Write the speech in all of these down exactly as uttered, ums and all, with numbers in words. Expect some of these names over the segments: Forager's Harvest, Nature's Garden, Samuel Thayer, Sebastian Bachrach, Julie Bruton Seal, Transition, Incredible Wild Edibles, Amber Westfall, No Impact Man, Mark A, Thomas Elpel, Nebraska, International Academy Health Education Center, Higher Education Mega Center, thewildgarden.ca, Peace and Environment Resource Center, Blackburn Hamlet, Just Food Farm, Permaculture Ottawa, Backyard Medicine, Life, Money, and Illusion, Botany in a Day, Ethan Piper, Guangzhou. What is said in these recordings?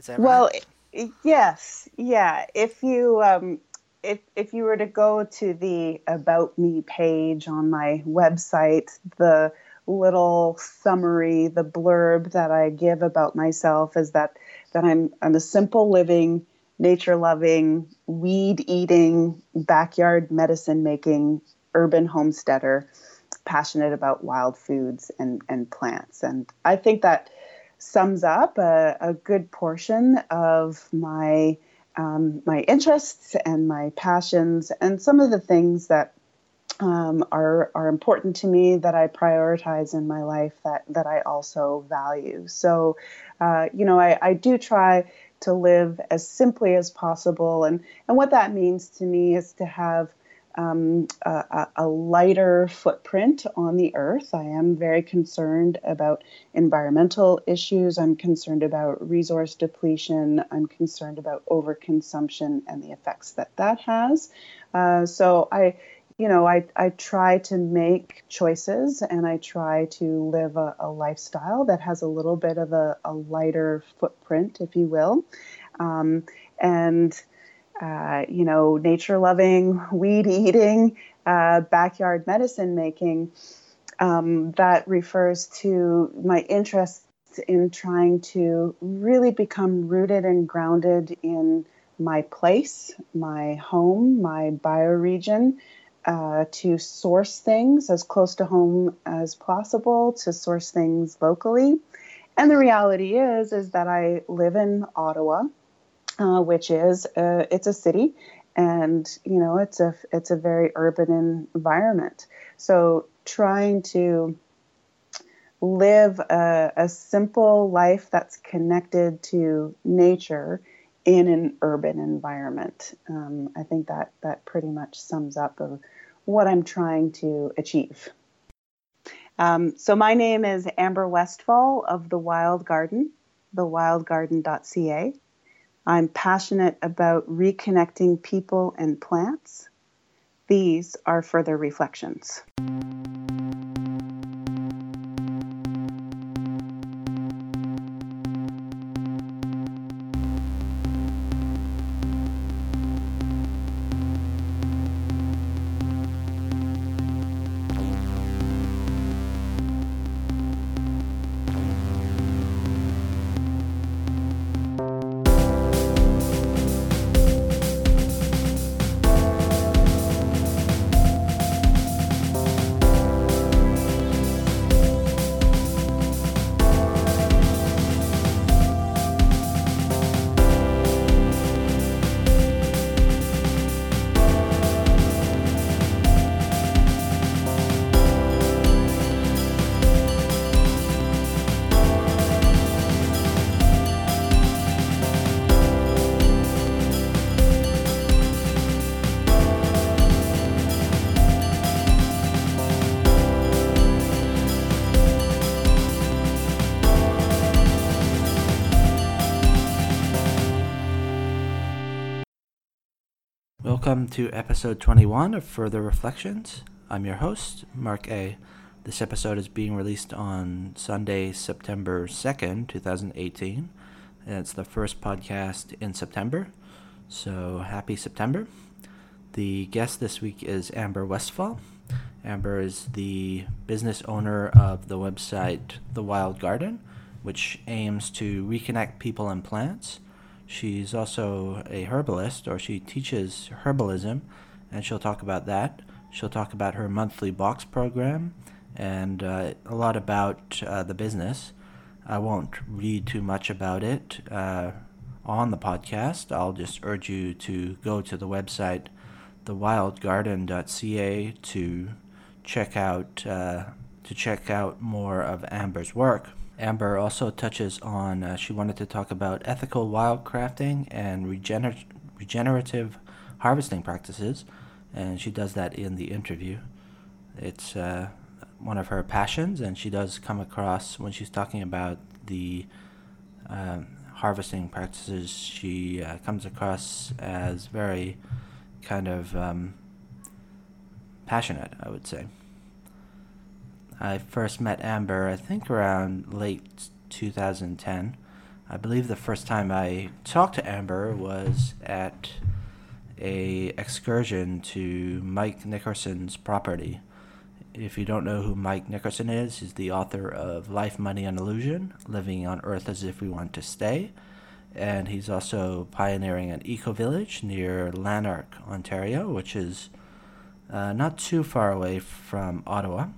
Is that well, right? Well, yes. Yeah. If you um, if if you were to go to the About Me page on my website, the little summary, the blurb that I give about myself is that that I'm I'm a simple living, nature loving, weed eating, backyard medicine making, urban homesteader, passionate about wild foods and, and plants. And I think that sums up a, a good portion of my um, my interests and my passions and some of the things that um, are are important to me, that I prioritize in my life, that, that I also value. So, uh, you know, I, I do try to live as simply as possible. And, and what that means to me is to have Um, a, a lighter footprint on the earth. I am very concerned about environmental issues. I'm concerned about resource depletion. I'm concerned about overconsumption and the effects that that has. Uh, so I, you know, I, I try to make choices and I try to live a, a lifestyle that has a little bit of a, a lighter footprint, if you will. Um, and Uh, you know, nature-loving, weed-eating, uh, backyard medicine-making, um, that refers to my interest in trying to really become rooted and grounded in my place, my home, my bioregion, uh, to source things as close to home as possible, to source things locally. And the reality is, is that I live in Ottawa, Uh, which is, uh, it's a city, and, you know, it's a, it's a very urban environment. So trying to live a, a simple life that's connected to nature in an urban environment. Um, I think that, that pretty much sums up of what I'm trying to achieve. Um, so my name is Amber Westfall of The Wild Garden, the wild garden dot c a. I'm passionate about reconnecting people and plants. These are Further Reflections. Welcome to episode twenty-one of Further Reflections. I'm your host, Mark A. This episode is being released on Sunday, September second, twenty eighteen. And it's the first podcast in September, so happy September. The guest this week is Amber Westfall. Amber is the business owner of the website The Wild Garden, which aims to reconnect people and plants. She's also a herbalist, or she teaches herbalism, and she'll talk about that. She'll talk about her monthly box program and uh, a lot about uh, the business. I won't read too much about it uh, on the podcast. I'll just urge you to go to the website, the wild garden dot c a, to check out uh, to check out more of Amber's work. Amber also touches on, uh, she wanted to talk about ethical wildcrafting and regener- regenerative harvesting practices, and she does that in the interview. It's uh, one of her passions, and she does come across, when she's talking about the uh, harvesting practices, she uh, comes across as very kind of um, passionate, I would say. I first met Amber, I think, around late twenty ten. I believe the first time I talked to Amber was at a excursion to Mike Nickerson's property. If you don't know who Mike Nickerson is, he's the author of Life, Money, and Illusion, Living on Earth as If We Want to Stay. And he's also pioneering an eco-village near Lanark, Ontario, which is uh, not too far away from Ottawa.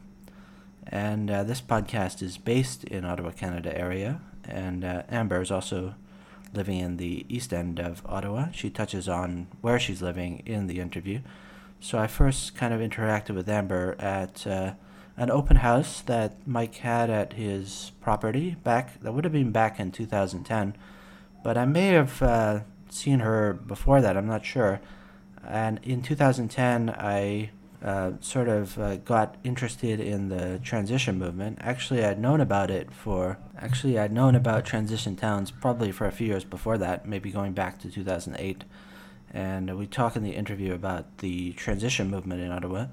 And uh, this podcast is based in Ottawa, Canada area. And uh, Amber is also living in the east end of Ottawa. She touches on where she's living in the interview. So I first kind of interacted with Amber at uh, an open house that Mike had at his property back, that would have been back in two thousand ten. But I may have uh, seen her before that, I'm not sure. And in two thousand ten, I uh, sort of uh, got interested in the transition movement. Actually, I'd known about it for, actually, I'd known about transition towns probably for a few years before that, maybe going back to two thousand eight. And we talk in the interview about the transition movement in Ottawa.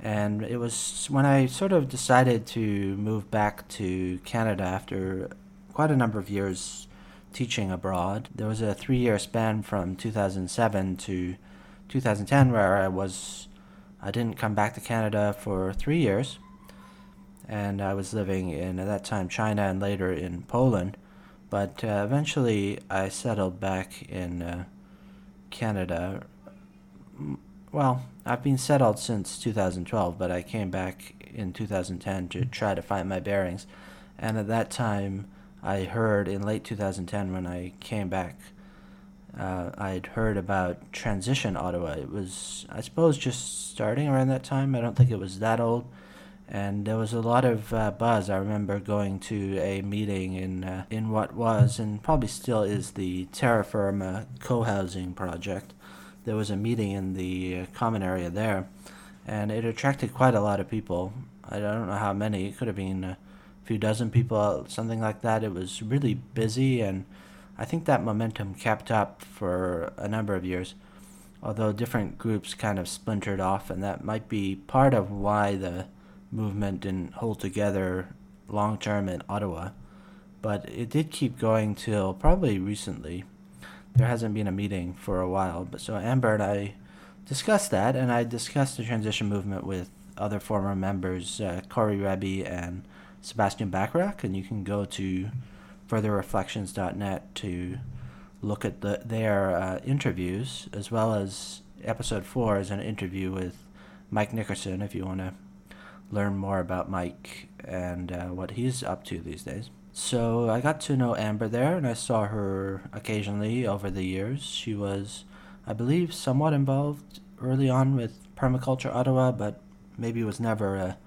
And it was when I sort of decided to move back to Canada after quite a number of years teaching abroad. There was a three-year span from two thousand seven to two thousand ten where I was, I didn't come back to Canada for three years. And I was living in, at that time, China and later in Poland. But uh, eventually I settled back in uh, Canada. Well, I've been settled since two thousand twelve, but I came back in two thousand ten to try to find my bearings. And at that time, I heard in late two thousand ten when I came back, uh, I'd heard about Transition Ottawa. It was, I suppose, just starting around that time. I don't think it was that old. And there was a lot of uh, buzz. I remember going to a meeting in uh, in what was, and probably still is, the Terra Firma co-housing project. There was a meeting in the uh, common area there, and it attracted quite a lot of people. I don't know how many. It could have been a few dozen people, something like that. It was really busy, and I think that momentum kept up for a number of years, although different groups kind of splintered off, and that might be part of why the movement didn't hold together long term in Ottawa, but it did keep going till probably recently. There hasn't been a meeting for a while, but so Amber and I discussed that, and I discussed the transition movement with other former members, uh, Corey Rabbi and Sebastian Bachrach, and you can go to further reflections dot net to look at the, their uh, interviews, as well as episode four is an interview with Mike Nickerson if you want to learn more about Mike and uh, what he's up to these days. So I got to know Amber there, and I saw her occasionally over the years. She was, I believe, somewhat involved early on with Permaculture Ottawa, but maybe was never a,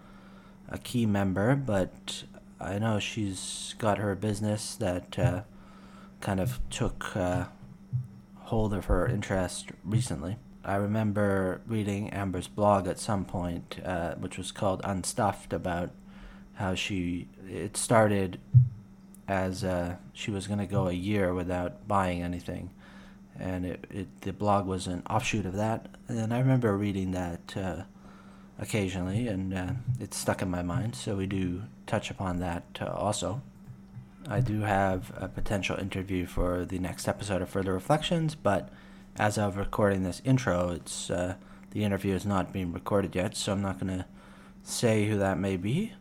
a key member. But I know she's got her business that uh, kind of took uh, hold of her interest recently. I remember reading Amber's blog at some point, uh, which was called Unstuffed, about how she, it started as uh, she was going to go a year without buying anything. And it, it the blog was an offshoot of that. And I remember reading that uh, occasionally, and uh, it stuck in my mind. So we do touch upon that uh, also. I do have a potential interview for the next episode of Further Reflections, but as of recording this intro, it's uh, the interview is not being recorded yet, so I'm not going to say who that may be,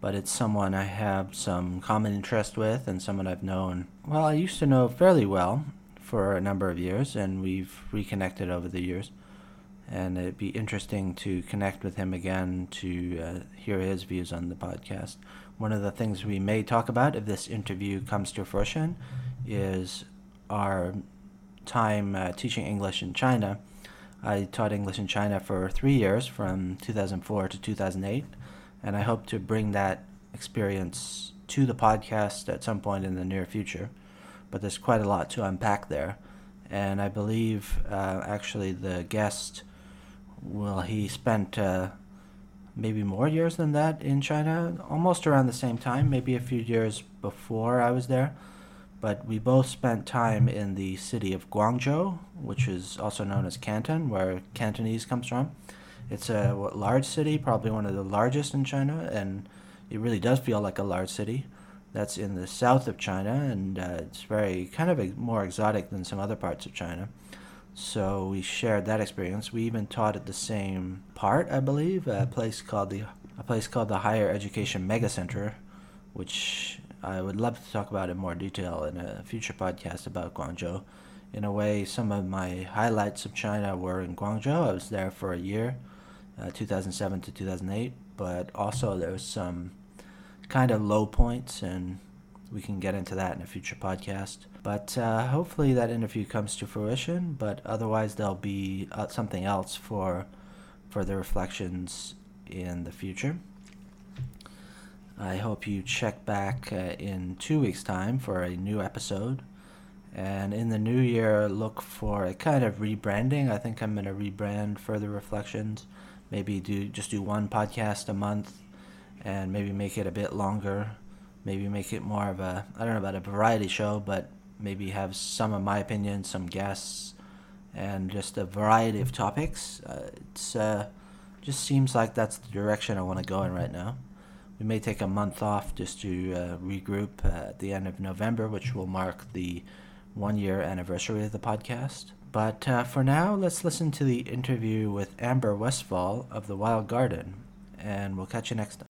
but it's someone I have some common interest with and someone I've known, well, I used to know fairly well for a number of years, and we've reconnected over the years, and it'd be interesting to connect with him again to uh, hear his views on the podcast. One of the things we may talk about if this interview comes to fruition is our time uh, teaching English in China. I taught English in China for three years from two thousand four to two thousand eight, and I hope to bring that experience to the podcast at some point in the near future, but there's quite a lot to unpack there, and I believe uh, actually the guest, well, he spent uh, maybe more years than that in China, almost around the same time, maybe a few years before I was there. But we both spent time in the city of Guangzhou, which is also known as Canton, where Cantonese comes from. It's a large city, probably one of the largest in China, and it really does feel like a large city. That's in the south of China, and uh, it's very kind of a, more exotic than some other parts of China. So we shared that experience. We even taught at the same part, I believe, a place called the a place called the Higher Education Mega Center, which I would love to talk about in more detail in a future podcast about Guangzhou. In a way, some of my highlights of China were in Guangzhou. I was there for a year, uh, two thousand seven to two thousand eight, but also there was some kind of low points, and we can get into that in a future podcast. But uh, hopefully that interview comes to fruition, but otherwise there'll be uh, something else for further reflections in the future. I hope you check back uh, in two weeks' time for a new episode. And in the new year, look for a kind of rebranding. I think I'm going to rebrand Further Reflections. Maybe do just do one podcast a month and maybe make it a bit longer. Maybe make it more of a, I don't know about a variety show, but maybe have some of my opinions, some guests, and just a variety of topics. Uh, it's uh, just seems like that's the direction I want to go in right now. We may take a month off just to uh, regroup uh, at the end of November, which will mark the one-year anniversary of the podcast. But uh, for now, let's listen to the interview with Amber Westfall of The Wild Garden, and we'll catch you next time.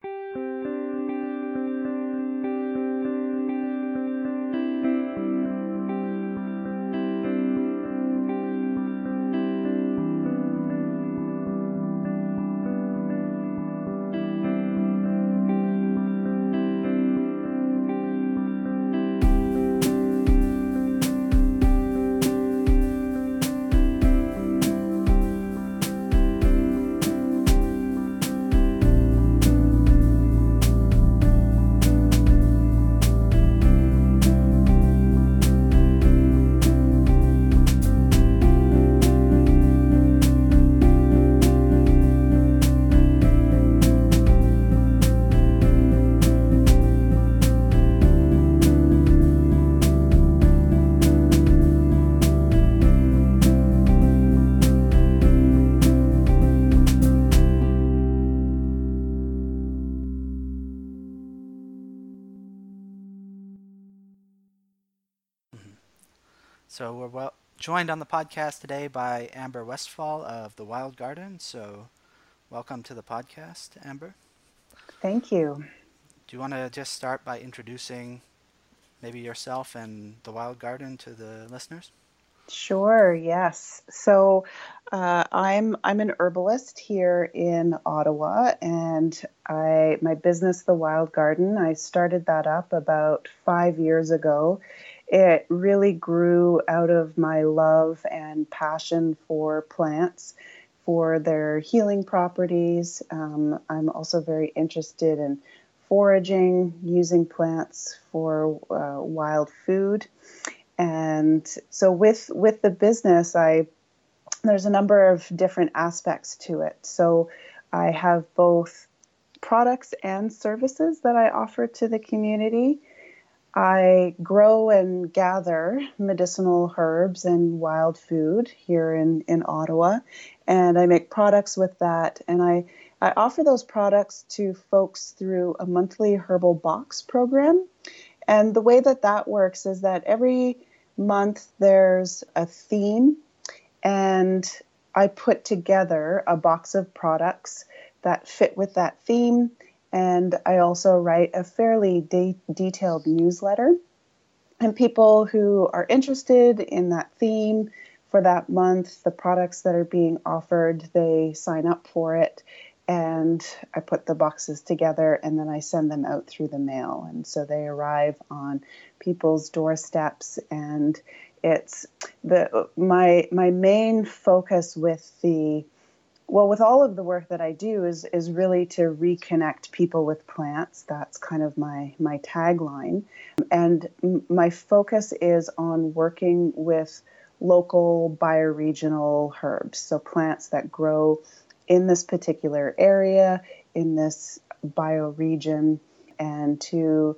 So we're well joined on the podcast today by Amber Westfall of The Wild Garden. So welcome to the podcast, Amber. Thank you. Do you want to just start by introducing maybe yourself and The Wild Garden to the listeners? Sure, yes. So uh, I'm I'm an herbalist here in Ottawa, and I my business, The Wild Garden, I started that up about five years ago. It really grew out of my love and passion for plants, for their healing properties. Um, I'm also very interested in foraging, using plants for uh, wild food. And so with with the business, I there's a number of different aspects to it. So I have both products and services that I offer to the community. I grow and gather medicinal herbs and wild food here in, in Ottawa, and I make products with that. And I, I offer those products to folks through a monthly herbal box program. And the way that that works is that every month there's a theme, and I put together a box of products that fit with that theme. And I also write a fairly de- detailed newsletter. And people who are interested in that theme for that month, the products that are being offered, they sign up for it. And I put the boxes together, and then I send them out through the mail. And so they arrive on people's doorsteps. And it's the my my main focus with the Well, with all of the work that I do is is really to reconnect people with plants. That's kind of my, my tagline. And m- my focus is on working with local bioregional herbs, so plants that grow in this particular area, in this bioregion, and to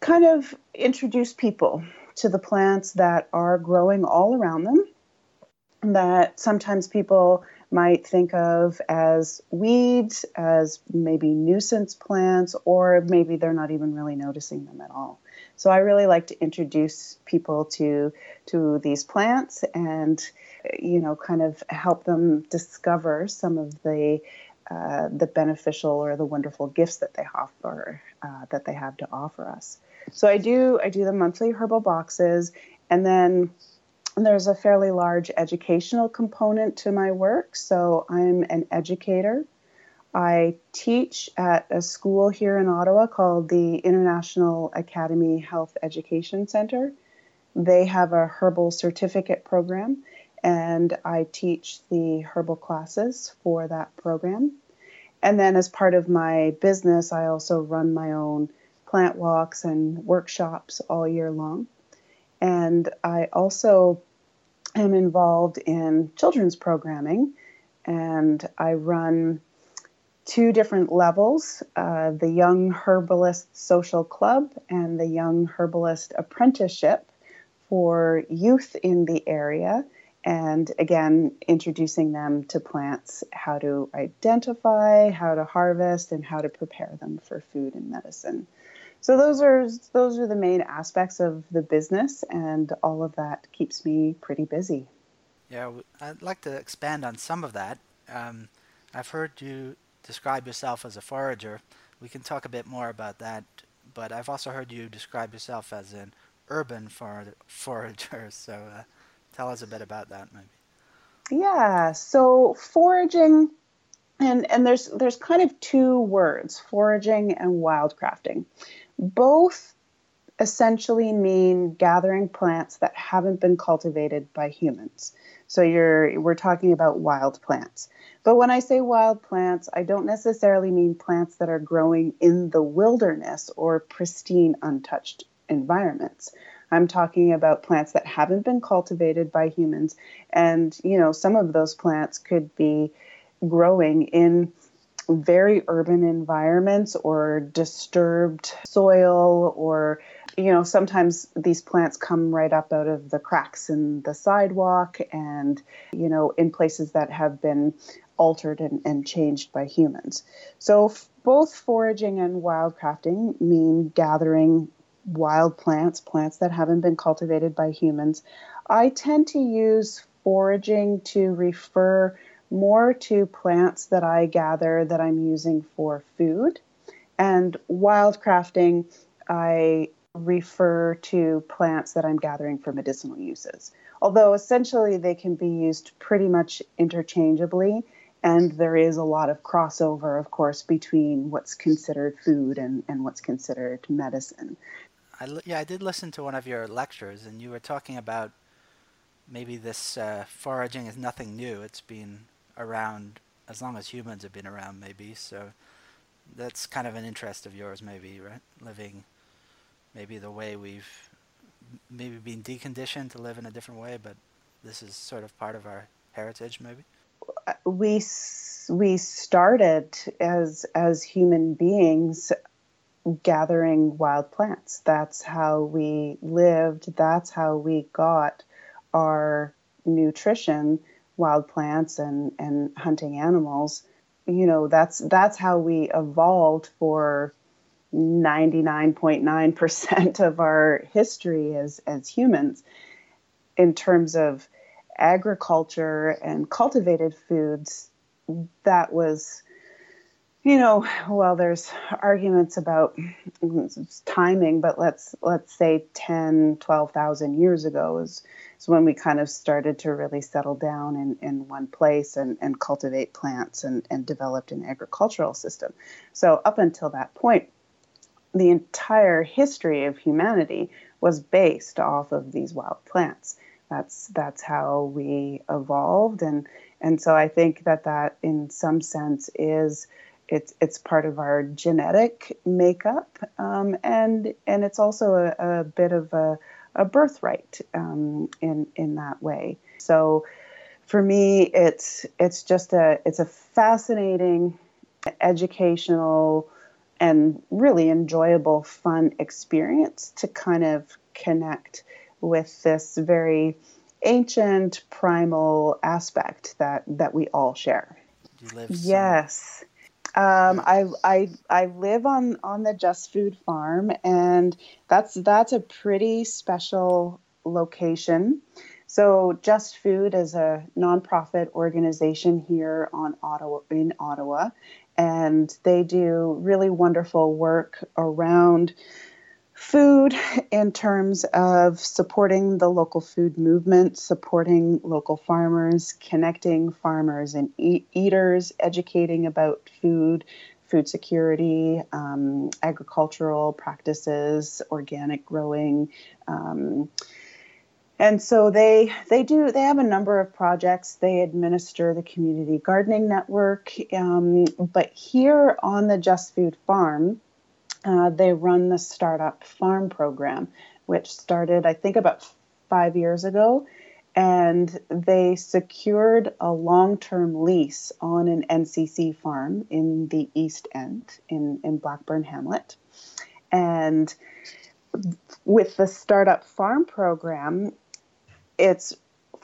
kind of introduce people to the plants that are growing all around them, that sometimes people might think of as weeds, as maybe nuisance plants, or maybe they're not even really noticing them at all. So I really like to introduce people to to these plants and, you know, kind of help them discover some of the uh, the beneficial or the wonderful gifts that they offer uh, that they have to offer us. So I do I do the monthly herbal boxes, and then there's a fairly large educational component to my work. So I'm an educator. I teach at a school here in Ottawa called the International Academy Health Education Center. They have a herbal certificate program, and I teach the herbal classes for that program. And then as part of my business, I also run my own plant walks and workshops all year long. And I also am involved in children's programming, and I run two different levels, uh, the Young Herbalist Social Club and the Young Herbalist Apprenticeship for youth in the area. And again, introducing them to plants, how to identify, how to harvest, and how to prepare them for food and medicine. So those are those are the main aspects of the business, and all of that keeps me pretty busy. Yeah, I'd like to expand on some of that. Um, I've heard you describe yourself as a forager. We can talk a bit more about that, but I've also heard you describe yourself as an urban for- forager. So uh, tell us a bit about that, maybe. Yeah, so foraging, and and there's there's kind of two words, foraging and wildcrafting. Both essentially mean gathering plants that haven't been cultivated by humans. So you're we're talking about wild plants. But when I say wild plants, I don't necessarily mean plants that are growing in the wilderness or pristine, untouched environments. I'm talking about plants that haven't been cultivated by humans. And, you know, some of those plants could be growing in very urban environments or disturbed soil, or, you know, sometimes these plants come right up out of the cracks in the sidewalk and, you know, in places that have been altered and, and changed by humans. So f- both foraging and wildcrafting mean gathering wild plants, plants that haven't been cultivated by humans. I tend to use foraging to refer more to plants that I gather that I'm using for food. And wildcrafting, I refer to plants that I'm gathering for medicinal uses. Although essentially they can be used pretty much interchangeably, and there is a lot of crossover, of course, between what's considered food and, and what's considered medicine. I, yeah, I did listen to one of your lectures, and you were talking about maybe this uh, foraging is nothing new. It's been around as long as humans have been around, maybe. So that's kind of an interest of yours, maybe, right? Living, maybe the way we've maybe been deconditioned to live in a different way, but this is sort of part of our heritage, maybe. We we started as as human beings gathering wild plants. That's how we lived. That's how we got our nutrition, wild plants and, and hunting animals. You know, that's that's how we evolved for ninety-nine point nine percent of our history as, as humans in terms of agriculture and cultivated foods. That was, you know, well, there's arguments about timing, but let's let's say ten, twelve thousand years ago is So when we kind of started to really settle down in, in one place and, and cultivate plants and, and developed an agricultural system. So up until that point, the entire history of humanity was based off of these wild plants. That's that's how we evolved. And and so I think that that in some sense is it's it's part of our genetic makeup. Um, and and it's also a, a bit of a a birthright um, in in that way. So for me, it's it's just a it's a fascinating, educational, and really enjoyable, fun experience to kind of connect with this very ancient primal aspect that, that we all share. You live yes. Um, I, I, I live on, on the Just Food Farm, and that's, that's a pretty special location. So Just Food is a nonprofit organization here on Ottawa, in Ottawa, and they do really wonderful work around food in terms of supporting the local food movement, supporting local farmers, connecting farmers and e- eaters, educating about food, food security, um, agricultural practices, organic growing. Um, and so they they do they have a number of projects. They administer the community gardening network, um, but here on the Just Food Farm, Uh, they run the Startup Farm Program, which started, I think, about five years ago, and they secured a long-term lease on an N C C farm in the East End, in, in Blackburn Hamlet. And with the Startup Farm Program, it's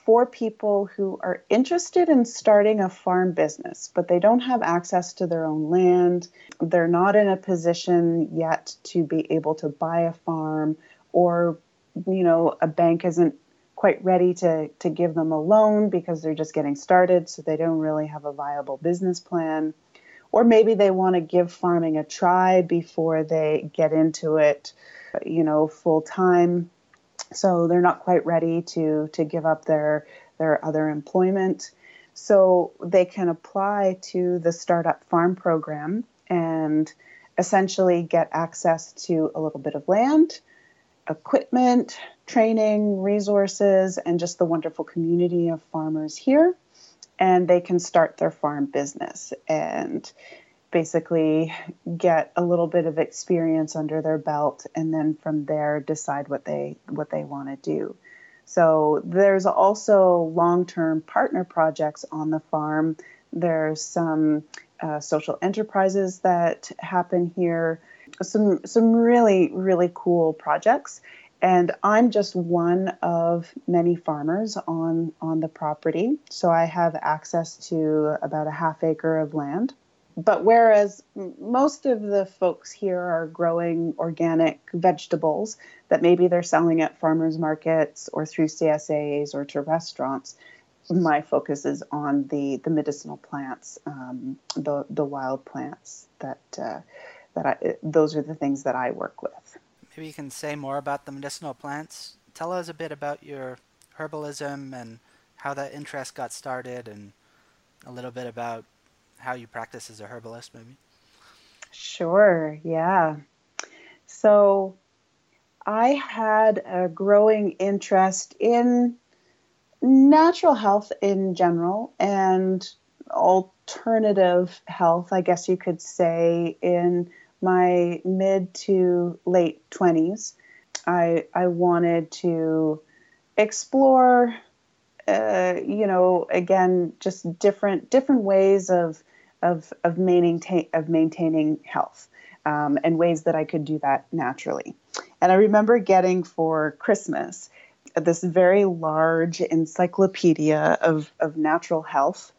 for people who are interested in starting a farm business, but they don't have access to their own land. They're not in a position yet to be able to buy a farm, or, you know, a bank isn't quite ready to, to give them a loan because they're just getting started, so they don't really have a viable business plan. Or maybe they want to give farming a try before they get into it, you know, full time. So they're not quite ready to to give up their their other employment. So they can apply to the Startup Farm Program and essentially get access to a little bit of land, equipment, training, resources, and just the wonderful community of farmers here. And they can start their farm business and basically get a little bit of experience under their belt, and then from there decide what they what they want to do. So there's also long-term partner projects on the farm. There's some uh, social enterprises that happen here, some some really, really cool projects. And I'm just one of many farmers on, on the property. So I have access to about a half acre of land. But whereas most of the folks here are growing organic vegetables that maybe they're selling at farmers markets or through C S As or to restaurants, my focus is on the, the medicinal plants, um, the the wild plants. That uh, that I, those are the things that I work with. Maybe you can say more about the medicinal plants. Tell us a bit about your herbalism and how that interest got started, and a little bit about how you practice as a herbalist, maybe? Sure, yeah. So I had a growing interest in natural health in general and alternative health, I guess you could say, in my mid to late twenties. I, I wanted to explore Uh, you know, again, just different different ways of of of maintaining of maintaining health, um, and ways that I could do that naturally. And I remember getting for Christmas this very large encyclopedia of of natural health,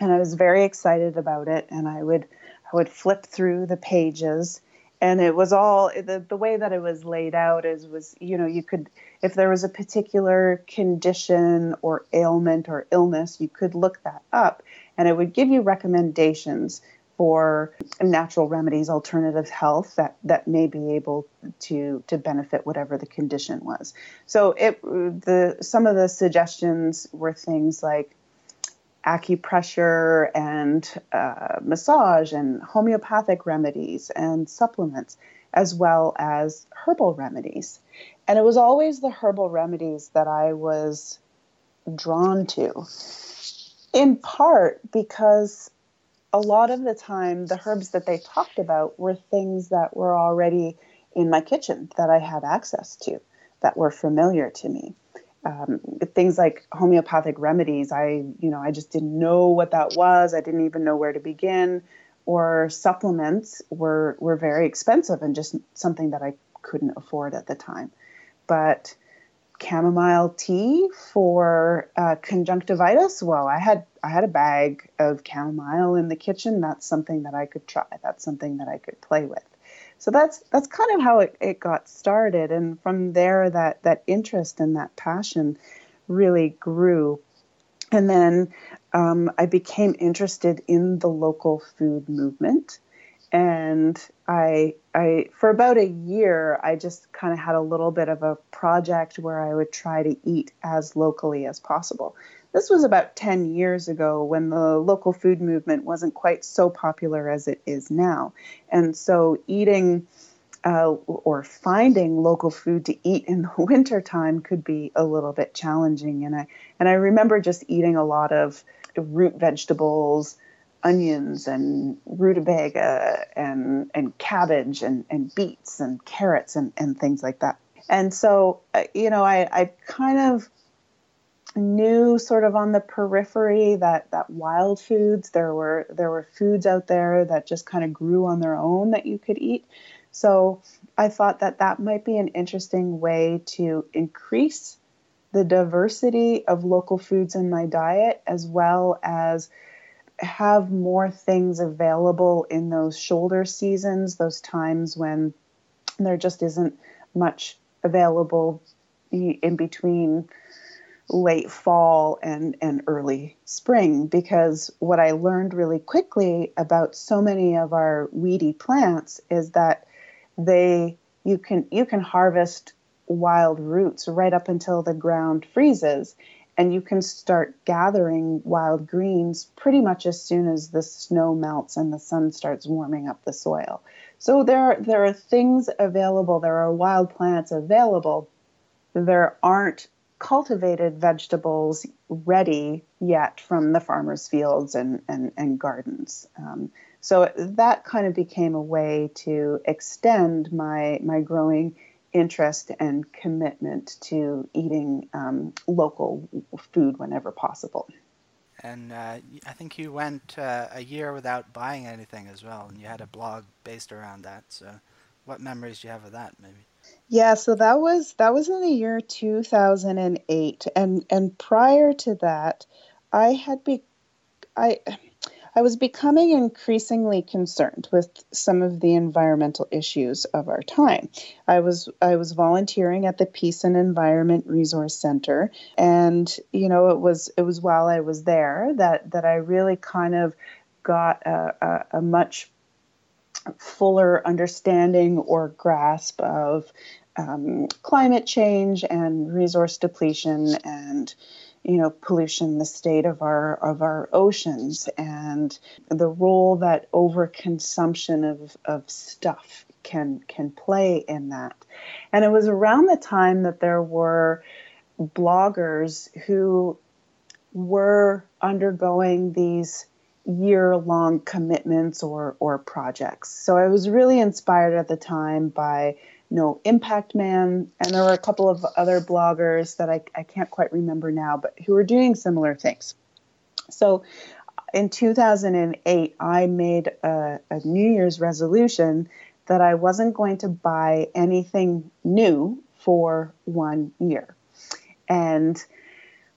and I was very excited about it. And I would I would flip through the pages. And it was all, the, the way that it was laid out is, was, you know, you could, if there was a particular condition or ailment or illness, you could look that up, and it would give you recommendations for natural remedies, alternative health that, that may be able to, to benefit whatever the condition was. So it, the, some of the suggestions were things like acupressure and uh, massage and homeopathic remedies and supplements, as well as herbal remedies. And it was always the herbal remedies that I was drawn to, in part because a lot of the time the herbs that they talked about were things that were already in my kitchen that I had access to, that were familiar to me. Um, things like homeopathic remedies, I, you know, I just didn't know what that was. I didn't even know where to begin. Or supplements were were very expensive and just something that I couldn't afford at the time. But chamomile tea for uh, conjunctivitis. Well, I had I had a bag of chamomile in the kitchen. That's something that I could try. That's something that I could play with. So that's that's kind of how it, it got started. And from there, that, that interest and that passion really grew. And then um, I became interested in the local food movement. And I, I, for about a year, I just kind of had a little bit of a project where I would try to eat as locally as possible. This was about ten years ago when the local food movement wasn't quite so popular as it is now. And so eating uh, or finding local food to eat in the wintertime could be a little bit challenging. And I, and I remember just eating a lot of root vegetables, onions and rutabaga and, and cabbage and, and beets and carrots and, and things like that. And so, you know, I, I kind of knew sort of on the periphery that, that wild foods, there were, there were foods out there that just kind of grew on their own that you could eat. So I thought that that might be an interesting way to increase the diversity of local foods in my diet, as well as have more things available in those shoulder seasons, those times when there just isn't much available in between late fall and, and early spring. Because what I learned really quickly about so many of our weedy plants is that they you can you can harvest wild roots right up until the ground freezes. And you can start gathering wild greens pretty much as soon as the snow melts and the sun starts warming up the soil. So there are, there are things available. There are wild plants available. There aren't cultivated vegetables ready yet from the farmers' fields and, and, and gardens. Um, so that kind of became a way to extend my, my growing interest and commitment to eating um, local food whenever possible. And uh, I think you went uh, a year without buying anything as well, and you had a blog based around that. So what memories do you have of that, maybe? Yeah, so that was that was in the year two thousand eight, and and prior to that, I had be I I was becoming increasingly concerned with some of the environmental issues of our time. I was I was volunteering at the Peace and Environment Resource Center, and you know it was it was while I was there that that I really kind of got a, a, a much fuller understanding or grasp of um, climate change and resource depletion and, you know, pollution, the state of our of our oceans, and the role that overconsumption of, of stuff can can play in that. And it was around the time that there were bloggers who were undergoing these year-long commitments or or projects. So I was really inspired at the time by No Impact Man, and there were a couple of other bloggers that I, I can't quite remember now, but who were doing similar things. So in two thousand eight, I made a, a New Year's resolution that I wasn't going to buy anything new for one year. And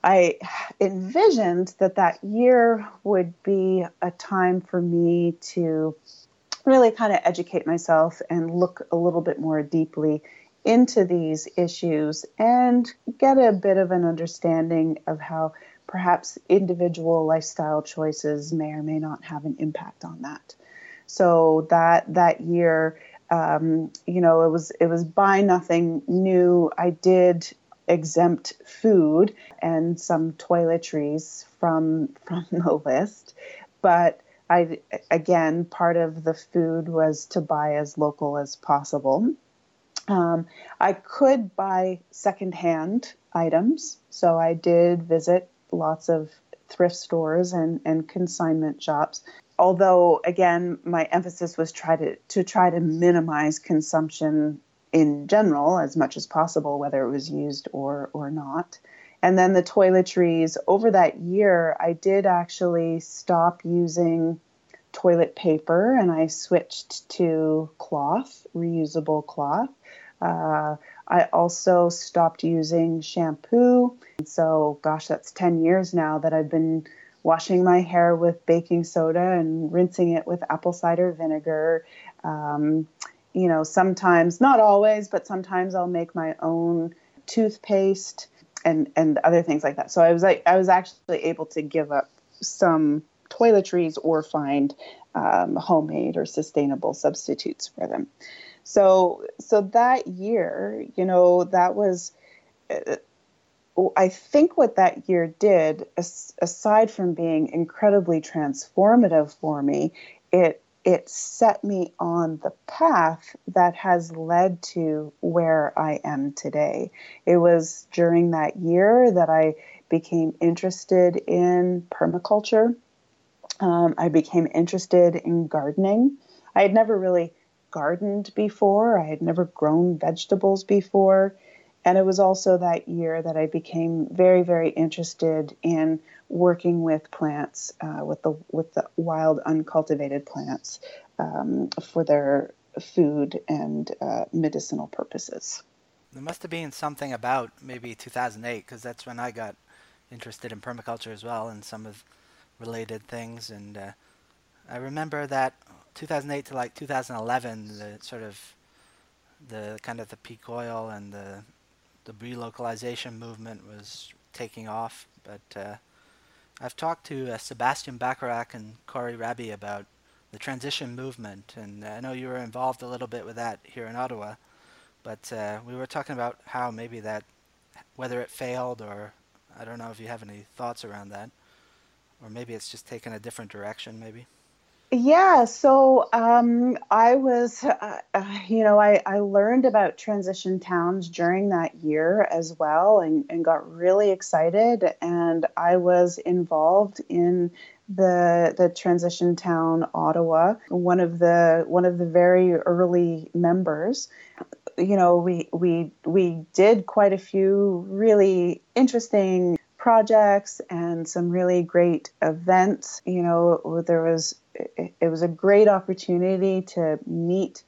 I envisioned that that year would be a time for me to really kind of educate myself and look a little bit more deeply into these issues and get a bit of an understanding of how perhaps individual lifestyle choices may or may not have an impact on that. So that that year, um, you know, it was it was buy nothing new. I did exempt food and some toiletries from from the list, but I, again, part of the food was to buy as local as possible. Um, I could buy secondhand items, so I did visit lots of thrift stores and, and consignment shops. Although, again, my emphasis was try to, to try to minimize consumption in general as much as possible, whether it was used or, or not. And then the toiletries, over that year, I did actually stop using toilet paper and I switched to cloth, reusable cloth. Uh, I also stopped using shampoo. And so, gosh, that's ten years now that I've been washing my hair with baking soda and rinsing it with apple cider vinegar. Um, you know, sometimes, not always, but sometimes I'll make my own toothpaste and, and other things like that. So I was like, I was actually able to give up some toiletries or find um, homemade or sustainable substitutes for them. So, so that year, you know, that was, uh, I think what that year did, as, aside from being incredibly transformative for me, it it set me on the path that has led to where I am today. It was during that year that I became interested in permaculture. Um, I became interested in gardening. I had never really gardened before. I had never grown vegetables before. And it was also that year that I became very, very interested in working with plants, uh, with the with the wild, uncultivated plants um, for their food and uh, medicinal purposes. There must have been something about maybe two thousand eight, because that's when I got interested in permaculture as well and some of related things. And uh, I remember that two thousand eight to like two thousand eleven, the sort of the kind of the peak oil and the the relocalization movement was taking off. But uh, I've talked to uh, Sebastian Bachrach and Corey Rabbi about the transition movement, and I know you were involved a little bit with that here in Ottawa, but uh, we were talking about how maybe that, whether it failed, or I don't know if you have any thoughts around that, or maybe it's just taken a different direction maybe. Yeah, so um, I was, uh, uh, you know, I, I learned about transition towns during that year as well, and, and got really excited. And I was involved in the the Transition Town Ottawa, one of the one of the very early members. You know, we we we did quite a few really interesting projects and some really great events. You know, there was. It was a great opportunity to meet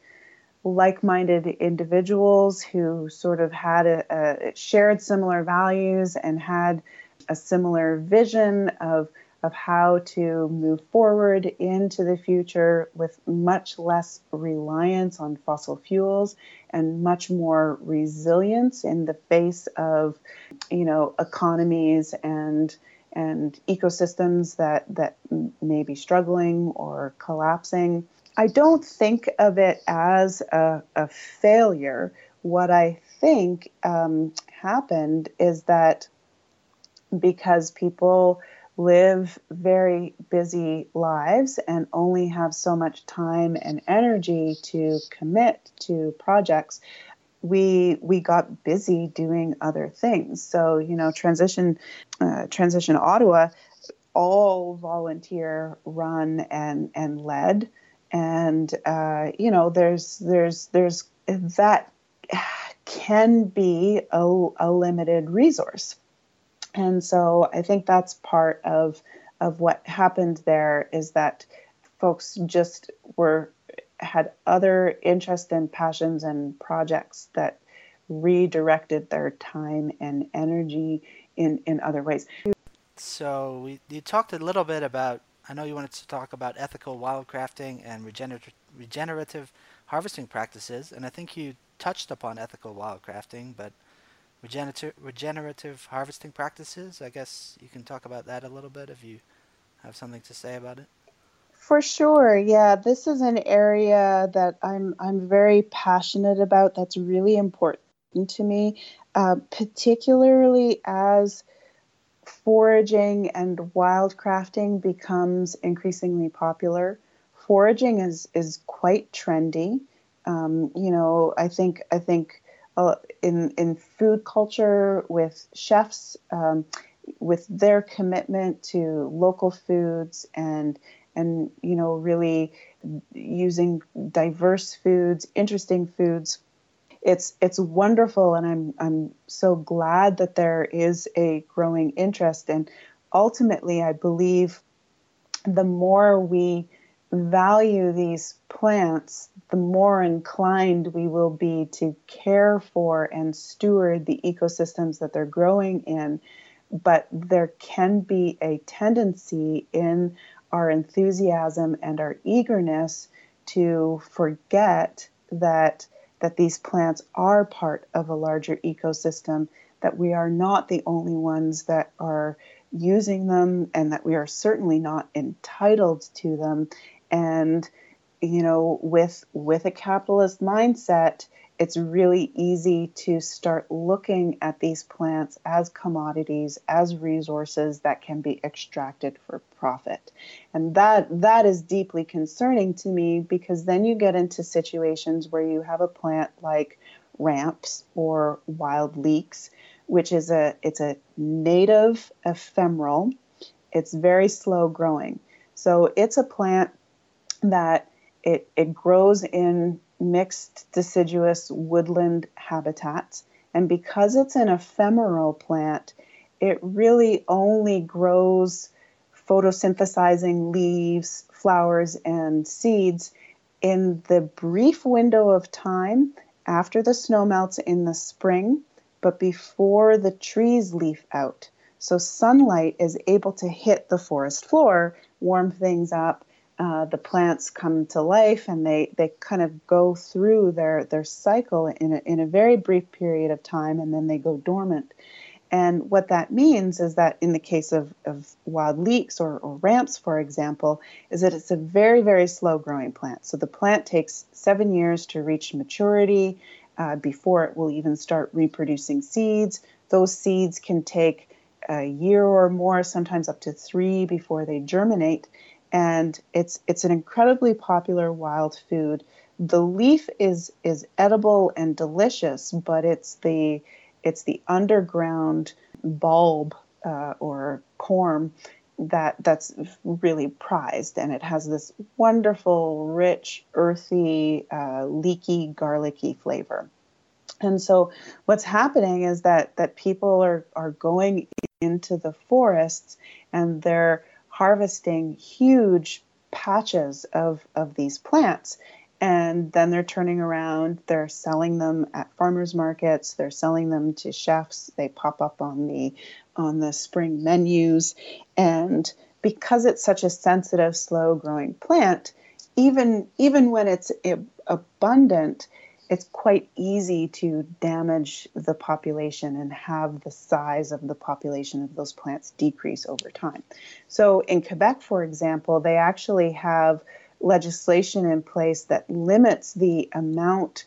like-minded individuals who sort of had a, a shared similar values and had a similar vision of of how to move forward into the future with much less reliance on fossil fuels and much more resilience in the face of, you know, economies and and ecosystems that, that may be struggling or collapsing. I don't think of it as a, a failure. What I think um, happened is that because people live very busy lives and only have so much time and energy to commit to projects, we we got busy doing other things. So, you know, Transition uh, Transition Ottawa, all volunteer run and and led, and uh, you know, there's there's there's that can be a, a limited resource, and so I think that's part of of what happened there, is that folks just were. had other interests and passions and projects that redirected their time and energy in, in other ways. So we, you talked a little bit about, I know you wanted to talk about ethical wildcrafting and regenerative, regenerative harvesting practices, and I think you touched upon ethical wildcrafting, but regenerative, regenerative harvesting practices, I guess you can talk about that a little bit if you have something to say about it. For sure, yeah. This is an area that I'm I'm very passionate about. That's really important to me, uh, particularly as foraging and wildcrafting becomes increasingly popular. Foraging is is quite trendy. Um, you know, I think I think uh, in in food culture with chefs, um, with their commitment to local foods and and, you know, really using diverse foods, interesting foods. It's it's wonderful, and I'm I'm so glad that there is a growing interest. And ultimately, I believe the more we value these plants, the more inclined we will be to care for and steward the ecosystems that they're growing in. But there can be a tendency in our enthusiasm and our eagerness to forget that that these plants are part of a larger ecosystem, that we are not the only ones that are using them, and that we are certainly not entitled to them. And, you know, with with a capitalist mindset, it's really easy to start looking at these plants as commodities, as resources that can be extracted for profit. And that that is deeply concerning to me, because then you get into situations where you have a plant like ramps or wild leeks, which is a it's a native ephemeral. It's very slow growing. So it's a plant that it it grows in mixed deciduous woodland habitats. And because it's an ephemeral plant, it really only grows photosynthesizing leaves, flowers, and seeds in the brief window of time after the snow melts in the spring, but before the trees leaf out. So sunlight is able to hit the forest floor, warm things up. Uh, the plants come to life, and they, they kind of go through their, their cycle in a, in a very brief period of time, and then they go dormant. And what that means is that in the case of, of wild leeks or, or ramps, for example, is that it's a very, very slow-growing plant. So the plant takes seven years to reach maturity uh, before it will even start reproducing seeds. Those seeds can take a year or more, sometimes up to three, before they germinate. And it's it's an incredibly popular wild food. The leaf is is edible and delicious, but it's the it's the underground bulb uh, or corm that that's really prized, and it has this wonderful, rich, earthy, uh, leaky, garlicky flavor. And so, what's happening is that that people are are going into the forests, and they're harvesting huge patches of, of these plants, and then they're turning around, they're selling them at farmers markets, they're selling them to chefs, they pop up on the on the spring menus. And because it's such a sensitive, slow-growing plant, even even when it's abundant, it's quite easy to damage the population and have the size of the population of those plants decrease over time. So in Quebec, for example, they actually have legislation in place that limits the amount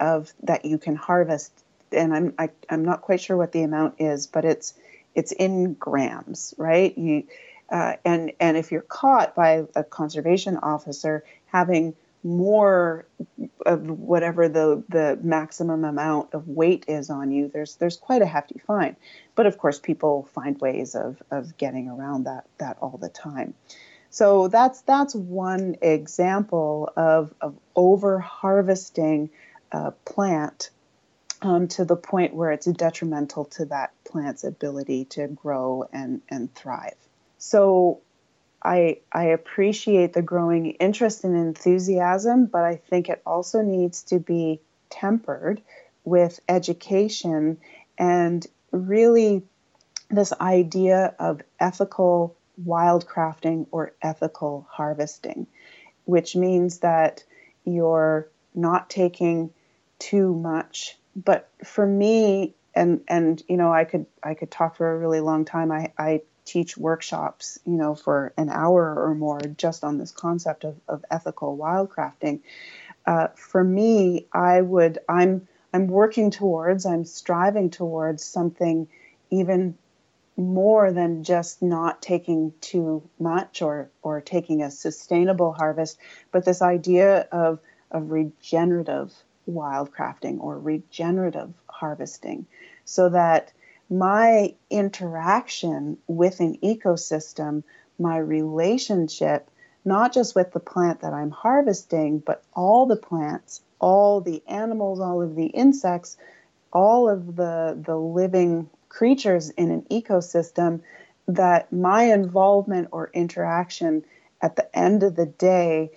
of that you can harvest. And I'm I, I'm not quite sure what the amount is, but it's it's in grams, right? You uh, and and if you're caught by a conservation officer having more of whatever the, the maximum amount of weight is on you, there's there's quite a hefty fine. But of course, people find ways of of getting around that that all the time. So that's that's one example of, of over-harvesting a plant um, to the point where it's detrimental to that plant's ability to grow and, and thrive. So I, I appreciate the growing interest and enthusiasm, but I think it also needs to be tempered with education and really this idea of ethical wildcrafting or ethical harvesting, which means that you're not taking too much. But for me, and and you know, I could I could talk for a really long time. I, I teach workshops, you know, for an hour or more just on this concept of, of ethical wildcrafting. Uh, for me, I would, I'm, I'm working towards, I'm striving towards something even more than just not taking too much or, or taking a sustainable harvest, but this idea of, of regenerative wildcrafting or regenerative harvesting, so that my interaction with an ecosystem, my relationship, not just with the plant that I'm harvesting, but all the plants, all the animals, all of the insects, all of the, the living creatures in an ecosystem, that my involvement or interaction at the end of the day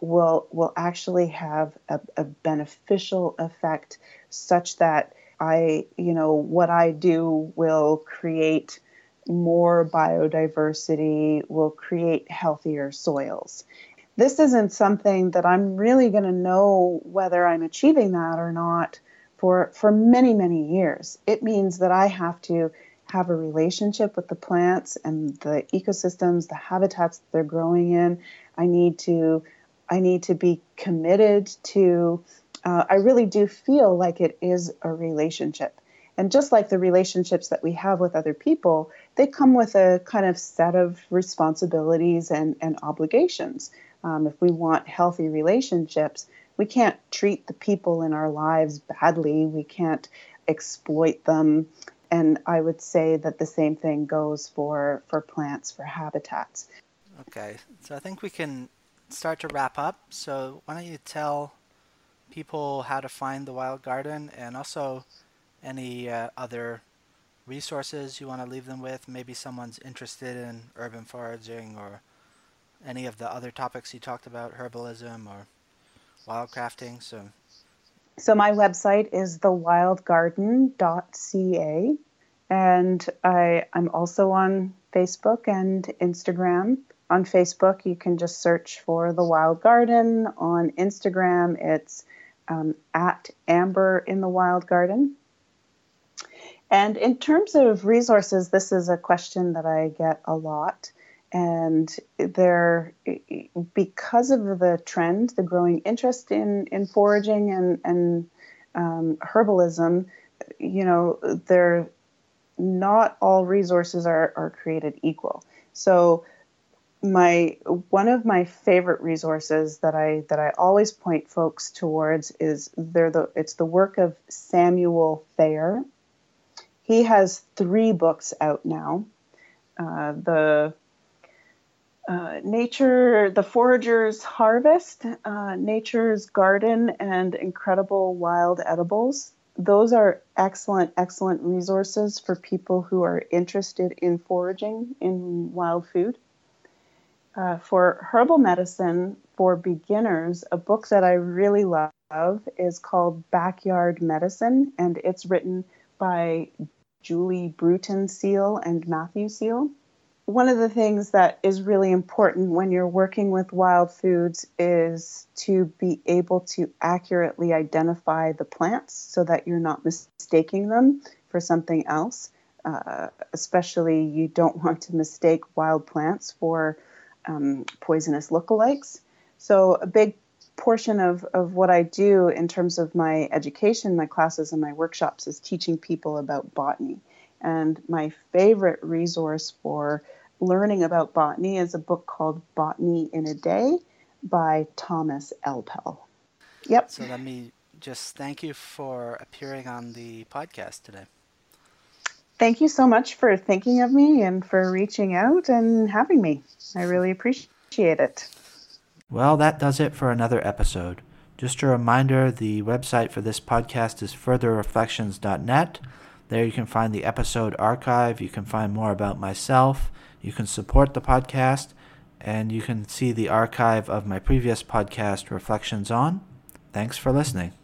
will will actually have a, a beneficial effect, such that I, you know, what I do will create more biodiversity, will create healthier soils. This isn't something that I'm really going to know whether I'm achieving that or not for, for many, many years. It means that I have to have a relationship with the plants and the ecosystems, the habitats that they're growing in. I need to, I need to be committed to, uh, I really do feel like it is a relationship. And just like the relationships that we have with other people, they come with a kind of set of responsibilities and, and obligations. Um, if we want healthy relationships, we can't treat the people in our lives badly. We can't exploit them. And I would say that the same thing goes for, for plants, for habitats. Okay, so I think we can start to wrap up. So why don't you tell people how to find The Wild Garden, and also any uh, other resources you want to leave them with? Maybe someone's interested in urban foraging or any of the other topics you talked about, herbalism or wildcrafting. So So my website is the wild garden dot c a, and I, I'm also on Facebook and Instagram. On Facebook, you can just search for The Wild Garden. On Instagram, it's um, at Amber in the Wild Garden. And in terms of resources, this is a question that I get a lot. And there, because of the trend, the growing interest in, in foraging and, and um, herbalism, you know, they're not all resources are, are created equal. So my one of my favorite resources that I that I always point folks towards is they're the it's the work of Samuel Thayer. He has three books out now. Uh, the Uh, Nature, the Forager's Harvest, uh, Nature's Garden, and Incredible Wild Edibles. Those are excellent, excellent resources for people who are interested in foraging, in wild food. Uh, for herbal medicine for beginners, a book that I really love is called Backyard Medicine, and it's written by Julie Bruton Seal and Matthew Seal. One of the things that is really important when you're working with wild foods is to be able to accurately identify the plants so that you're not mistaking them for something else. Uh, especially, you don't want to mistake wild plants for um, poisonous lookalikes. So a big portion of, of what I do in terms of my education, my classes and my workshops is teaching people about botany. And my favorite resource for learning about botany is a book called Botany in a Day by Thomas Elpel. Yep. So let me just thank you for appearing on the podcast today. Thank you so much for thinking of me and for reaching out and having me. I really appreciate it. Well, that does it for another episode. Just a reminder, the website for this podcast is further reflections dot net. There you can find the episode archive, you can find more about myself, you can support the podcast, and you can see the archive of my previous podcast, Reflections On. Thanks for listening.